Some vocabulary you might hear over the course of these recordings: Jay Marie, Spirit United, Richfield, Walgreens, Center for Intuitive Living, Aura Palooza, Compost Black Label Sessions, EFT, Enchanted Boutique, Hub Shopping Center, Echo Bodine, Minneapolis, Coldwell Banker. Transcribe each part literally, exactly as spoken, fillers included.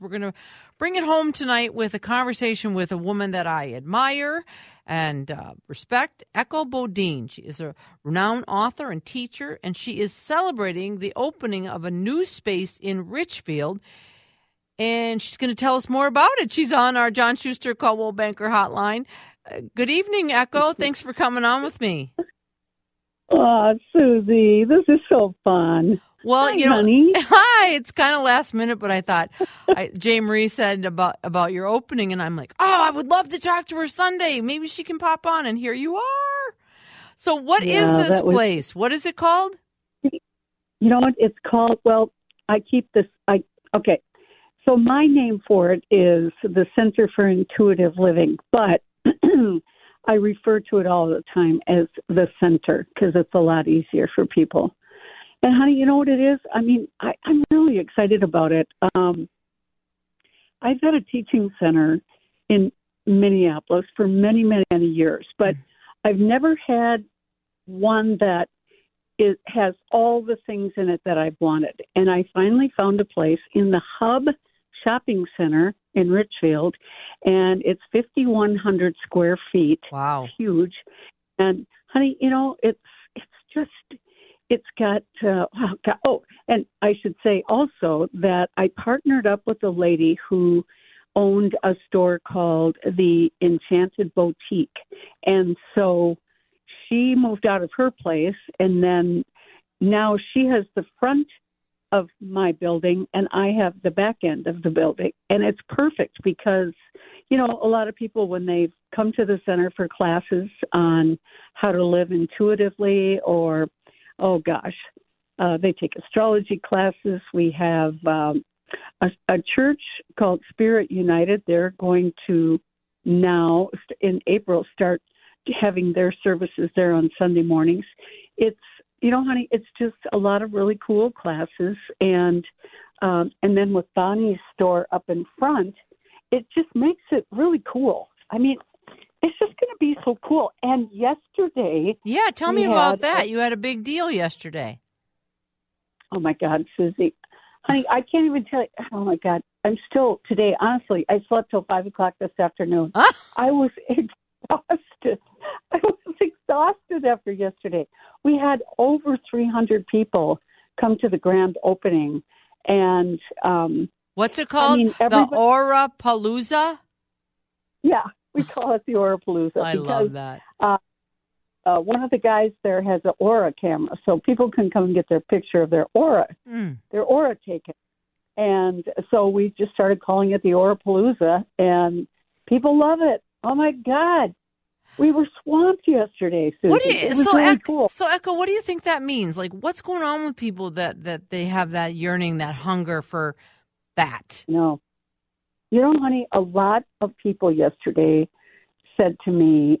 We're going to bring it home tonight with a conversation with a woman that I admire and uh, respect, Echo Bodine. She is a renowned author and teacher, and she is celebrating the opening of a new space in Richfield. And she's going to tell us more about it. She's on our John Schuster Coldwell Banker hotline. Uh, good evening, Echo. Thanks for coming on with me. Oh, Susie, this is so fun. Well, hi, you know, honey. Hi, it's kind of last minute, but I thought I, Jay Marie said about, about your opening, and I'm like, oh, I would love to talk to her Sunday. Maybe she can pop on, and here you are. So what yeah, is this was, place? What is it called? You know what? It's called, well, I keep this, I okay. So my name for it is the Center for Intuitive Living, but I refer to it all the time as the center because it's a lot easier for people. And, honey, you know what it is? I mean, I, I'm really excited about it. Um, I've had a teaching center in Minneapolis for many, many, many years, but I've never had one that is, has all the things in it that I've wanted. And I finally found a place in the Hub Shopping Center in Richfield, and it's fifty-one hundred square feet. Wow. It's huge. And, honey, you know, it's it's just... It's got, uh, oh, and I should say also that I partnered up with a lady who owned a store called the Enchanted Boutique. And so she moved out of her place, and then now she has the front of my building, and I have the back end of the building. And it's perfect because, you know, a lot of people, when they've come to the center for classes on how to live intuitively or Oh, gosh. Uh, they take astrology classes. We have um, a, a church called Spirit United. They're going to now, in April, start having their services there on Sunday mornings. It's, you know, honey, it's just a lot of really cool classes. And um, and then with Bonnie's store up in front, it just makes it really cool. I mean, it's just going to be so cool. And yesterday... Yeah, tell me about that. A, you had a big deal yesterday. Oh, my God, Susie. Honey, I can't even tell you. Oh, my God. I'm still... Today, honestly, I slept till five o'clock this afternoon. Huh? I was exhausted. I was exhausted after yesterday. We had over three hundred people come to the grand opening. And... Um, What's it called? I mean, the Aura Palooza? Yeah. We call it the Aura Palooza. I because, love that. Uh, uh, one of the guys there has an aura camera, so people can come and get their picture of their aura, mm. their aura taken. And so we just started calling it the Aura Palooza, and people love it. Oh, my God. We were swamped yesterday, Susan. What do you, it was so, really Echo, cool. so, Echo, what do you think that means? Like, what's going on with people that, that they have that yearning, that hunger for that? No. You know, honey, a lot of people yesterday said to me,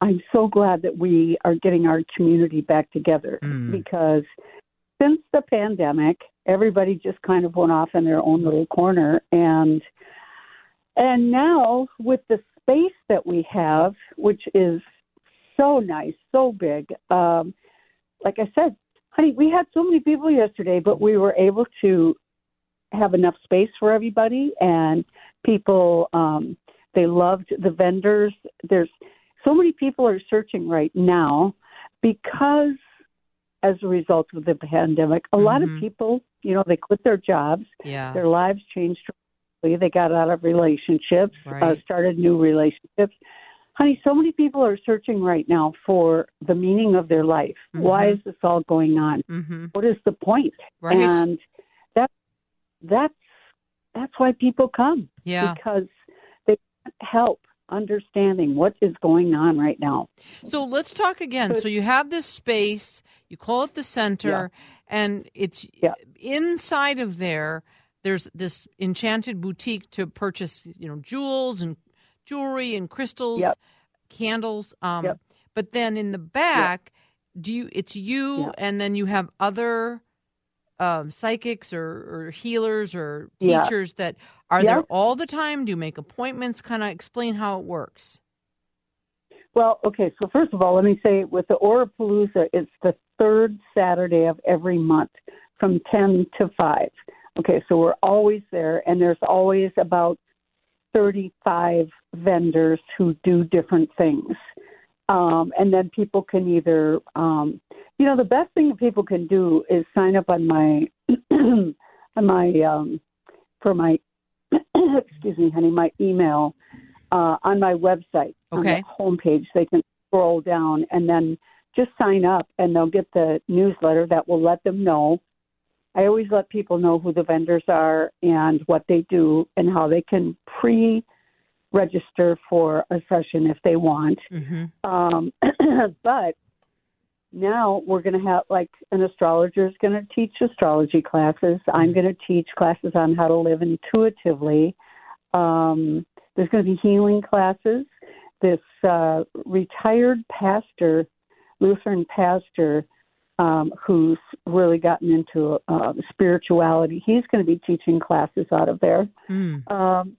I'm so glad that we are getting our community back together mm. because since the pandemic, everybody just kind of went off in their own little corner. And and now with the space that we have, which is so nice, so big, um, like I said, honey, we had so many people yesterday, but we were able to have enough space for everybody, and people, um, they loved the vendors. There's so many people are searching right now because as a result of the pandemic, a mm-hmm. lot of people, you know, they quit their jobs, yeah. their lives changed They got out of relationships, right. uh, started new relationships. Honey, so many people are searching right now for the meaning of their life. Mm-hmm. Why is this all going on? Mm-hmm. What is the point? Right. And that, that's, that's why people come. Yeah. Because they can't help understanding what is going on right now. So let's talk again. So, so you have this space, you call it the center, yeah. and it's yeah. inside of there. There's this Enchanted Boutique to purchase, you know, jewels and jewelry and crystals, yep. candles. Um, yep. But then in the back, yep. do you? It's you, yep. and then you have other um, psychics or, or healers or teachers yeah. that are yep. there all the time. Do you make appointments? Kind of explain how it works. Well, okay. So first of all, let me say with the Aura Palooza, it's the third Saturday of every month from ten to five. Okay, so we're always there, and there's always about thirty-five vendors who do different things. Um, and then people can either, um, you know, the best thing that people can do is sign up on my, on my, um, for my, excuse me, honey, my email uh, on my website, okay. on the homepage. They can scroll down and then just sign up, and they'll get the newsletter that will let them know. I always let people know who the vendors are and what they do and how they can pre-register for a session if they want. Mm-hmm. Um, but now we're going to have, like, an astrologer is going to teach astrology classes. I'm going to teach classes on how to live intuitively. Um, there's going to be healing classes. This uh, retired pastor, Lutheran pastor, Um, who's really gotten into uh, spirituality. He's going to be teaching classes out of there. Mm. Um,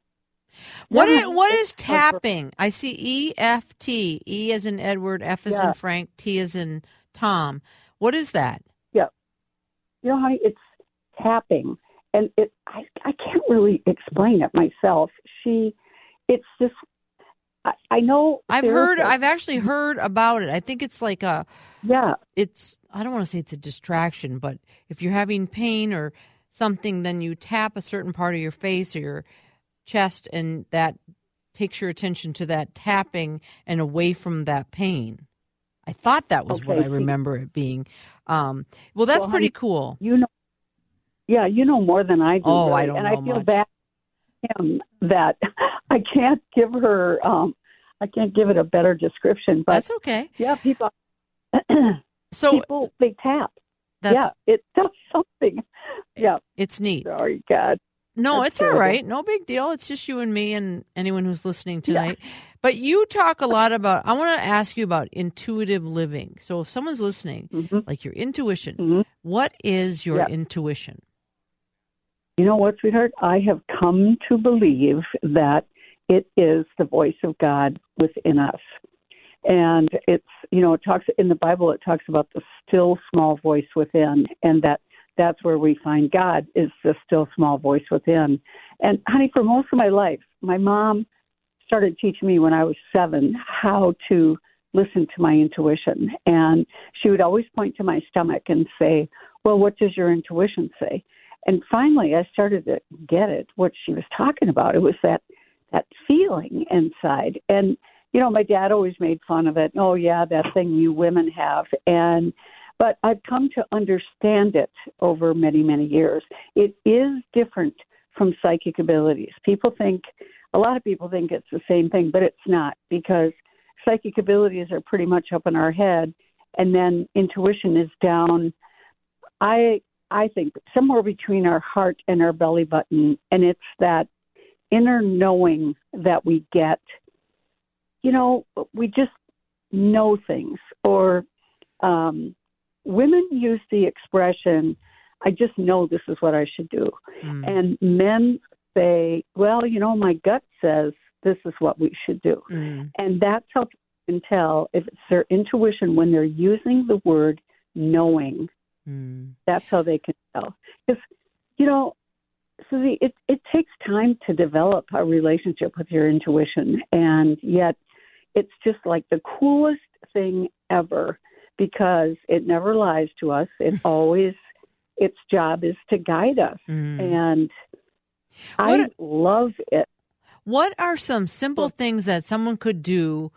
what is, what is tapping? I see E F T, E as in Edward, F as yeah. in Frank, T as in Tom. What is that? Yeah. You know, honey, it's tapping. And it, I, I can't really explain it myself. She, it's just, I, I know. I've heard, a, I've actually heard about it. I think it's like a, yeah, it's, I don't want to say it's a distraction, but if you're having pain or something, then you tap a certain part of your face or your chest, and that takes your attention to that tapping and away from that pain. I thought that was okay. what I remember it being. Um, well, that's well, pretty honey, cool. You know, yeah, you know more than I do. Oh, really. I don't and know And I feel much. bad for him that I can't give her, um, I can't give it a better description. But that's okay. Yeah, people... So people, they tap. That's, yeah, it does something. Yeah, it's neat. Sorry, God. No, that's it's terrible. All right. No big deal. It's just you and me and anyone who's listening tonight. Yeah. But you talk a lot about. I want to ask you about intuitive living. So if someone's listening, mm-hmm. like your intuition, mm-hmm. what is your yeah. intuition? You know what, sweetheart? I have come to believe that it is the voice of God within us. And it's, you know, it talks in the Bible, it talks about the still small voice within, and that that's where we find God, is the still small voice within. And honey, for most of my life, my mom started teaching me when I was seven how to listen to my intuition. And she would always point to my stomach and say, well, what does your intuition say? And finally, I started to get it, what she was talking about. It was that, that feeling inside. And you know, my dad always made fun of it. Oh, yeah, that thing you women have. And but I've come to understand it over many, many years. It is different from psychic abilities. People think, a lot of people think it's the same thing, but it's not, because psychic abilities are pretty much up in our head. And then intuition is down, I I think, somewhere between our heart and our belly button. And it's that inner knowing that we get. You know, we just know things. Or um, women use the expression, I just know this is what I should do. Mm. And men say, well, you know, my gut says this is what we should do. Mm. And that's how people can tell if it's their intuition when they're using the word knowing. Mm. That's how they can tell. If, you know, Susie, it, it takes time to develop a relationship with your intuition, and yet it's just like the coolest thing ever, because it never lies to us. It always, its job is to guide us. Mm. And I what, love it. What are some simple things that someone could do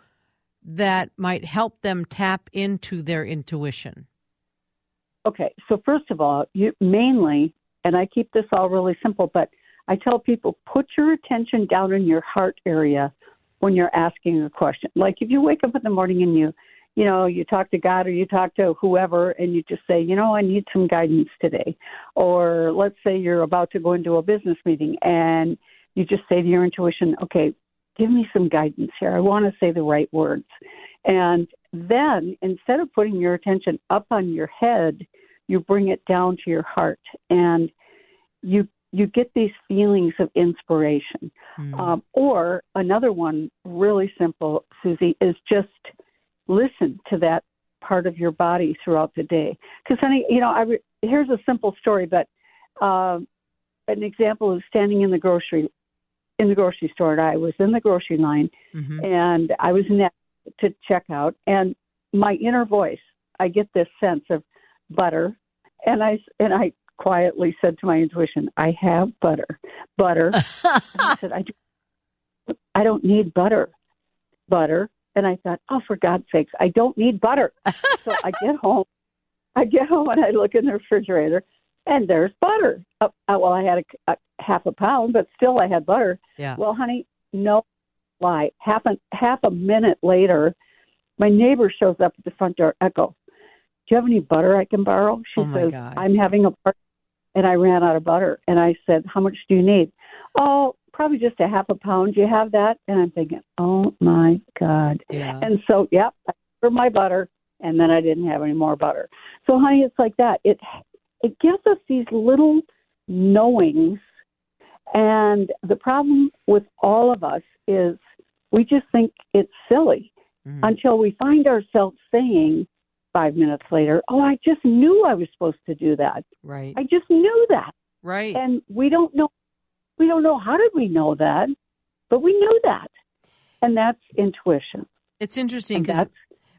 that might help them tap into their intuition? Okay, so first of all, you mainly, and I keep this all really simple, but I tell people, put your attention down in your heart area when you're asking a question. Like if you wake up in the morning and you, you know, you talk to God or you talk to whoever and you just say, you know, I need some guidance today. Or let's say you're about to go into a business meeting and you just say to your intuition, okay, give me some guidance here. I want to say the right words. And then instead of putting your attention up on your head, you bring it down to your heart and you you get these feelings of inspiration. Mm. Um, or another one, really simple, Susie, is just listen to that part of your body throughout the day. Because, honey, you know, I re- here's a simple story, but uh, an example is standing in the grocery in the grocery store. And I was in the grocery line, mm-hmm. and I was next to check out, and my inner voice, I get this sense of butter, and I and I. quietly said to my intuition, I have butter, butter. I said, I, do, I don't need butter, butter. And I thought, oh, for God's sakes, I don't need butter. So I get home, I get home and I look in the refrigerator and there's butter. Uh, uh, well, I had a, a half a pound, but still I had butter. Yeah. Well, honey, no lie. Half a, half a minute later, my neighbor shows up at the front door, Echo. Do you have any butter I can borrow? She oh says, God. I'm having a party. And I ran out of butter. And I said, how much do you need? Oh, probably just a half a pound. Do you have that? And I'm thinking, oh, my God. Yeah. And so, yeah, I ordered my butter, and then I didn't have any more butter. So, honey, it's like that. It, it gives us these little knowings. And the problem with all of us is we just think it's silly mm. until we find ourselves saying, five minutes later, oh, I just knew I was supposed to do that. Right. I just knew that. Right. And we don't know, we don't know how did we know that, but we knew that. And that's intuition. It's interesting because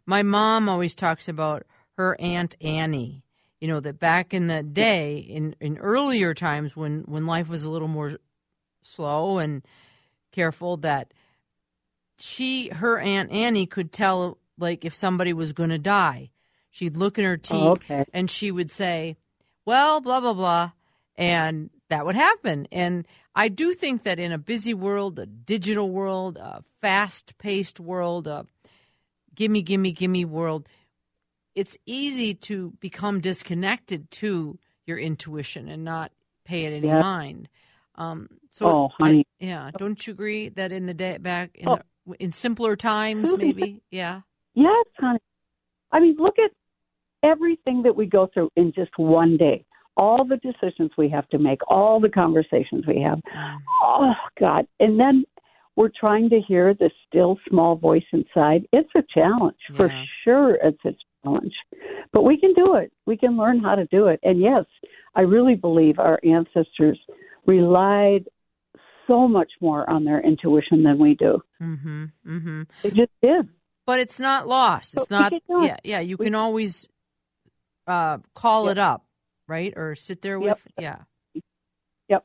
my mom always talks about her Aunt Annie, you know, that back in the day, in, in earlier times when, when life was a little more slow and careful, that she, her Aunt Annie could tell, like, if somebody was going to die. She'd look in her teeth oh, okay. and she would say, well, blah, blah, blah. And that would happen. And I do think that in a busy world, a digital world, a fast-paced world, a gimme, gimme, gimme world, it's easy to become disconnected to your intuition and not pay it any yeah. mind. Um, so, oh, honey. I, yeah, don't you agree that in the day back in, oh. the, in simpler times, maybe? Yeah. Yes, honey. I mean, look at everything that we go through in just one day, all the decisions we have to make, all the conversations we have. Oh, God. And then we're trying to hear the still small voice inside. It's a challenge. Yeah. For sure, it's a challenge. But we can do it. We can learn how to do it. And, yes, I really believe our ancestors relied so much more on their intuition than we do. Mm-hmm. Mm-hmm. They just did. But it's not lost. It's not, yeah, yeah. You can always uh, call yep. it up, right? Or sit there with, yep. yeah. Yep.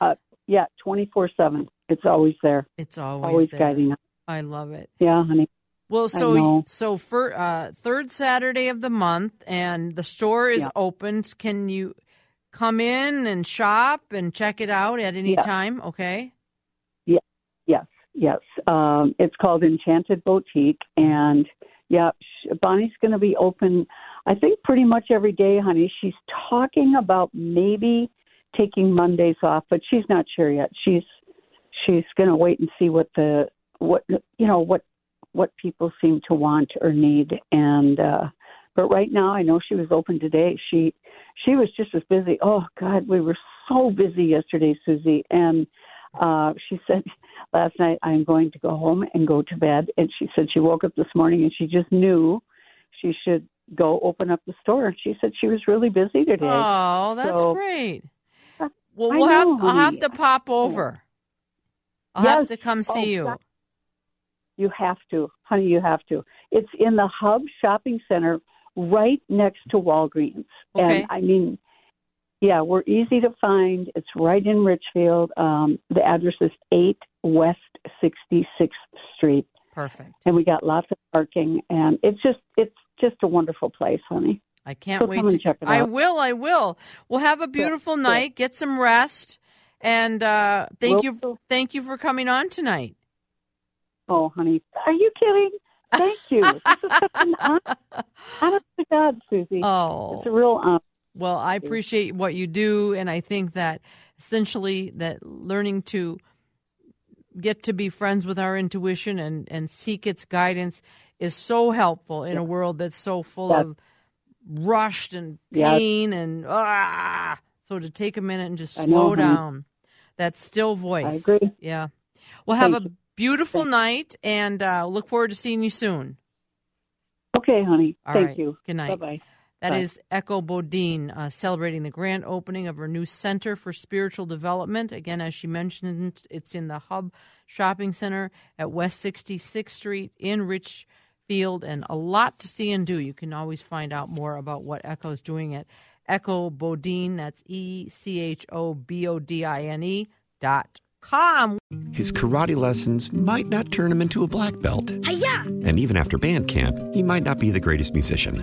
Uh, yeah, twenty-four seven. It's always there. It's always, always there. Guiding us. I love it. Yeah, honey. Well, so so for uh, third Saturday of the month, and the store is yep. open. Can you come in and shop and check it out at any yep. time? Okay. Yeah. Yes. Yes, um, it's called Enchanted Boutique, and yeah, Bonnie's going to be open, I think, pretty much every day, honey. She's talking about maybe taking Mondays off, but she's not sure yet. She's she's going to wait and see what the what you know what what people seem to want or need. And uh, but right now, I know she was open today. She she was just as busy. Oh God, we were so busy yesterday, Susie, and. Uh, she said last night, I'm going to go home and go to bed. And she said she woke up this morning and she just knew she should go open up the store. And she said she was really busy today. Oh, that's so great. Well, we'll have, I'll have to pop over. I'll yes. have to come see oh, you. God. You have to, honey, you have to. It's in the Hub Shopping Center right next to Walgreens. Okay. And I mean, Yeah, we're easy to find. It's right in Richfield. Um, the address is eight West sixty-sixth Street. Perfect. And we got lots of parking, and it's just it's just a wonderful place, honey. I can't so wait to check it out. I will. I will. We'll have a beautiful yeah, night. Yeah. Get some rest, and uh, thank we'll, you. Thank you for coming on tonight. Oh, honey, are you kidding? Thank you. This is such an honor. Honest to God, Susie. Oh, it's a real honor. Well, I appreciate what you do, and I think that essentially that learning to get to be friends with our intuition and, and seek its guidance is so helpful in yeah. a world that's so full yeah. of rushed and pain yeah. and ah. So to take a minute and just I slow know, down, honey. That still voice. I agree. Yeah. Well, have Thank a beautiful you. night, and uh, look forward to seeing you soon. Okay, honey. All Thank right. you. Good night. Bye-bye. That is Echo Bodine, uh, celebrating the grand opening of her new Center for Spiritual Development. Again, as she mentioned, it's in the Hub Shopping Center at West sixty-sixth Street in Richfield, and a lot to see and do. You can always find out more about what Echo's doing at Echo Bodine. That's E C H O B O D I N E dot com. His karate lessons might not turn him into a black belt. Hi-ya! And even after band camp, he might not be the greatest musician.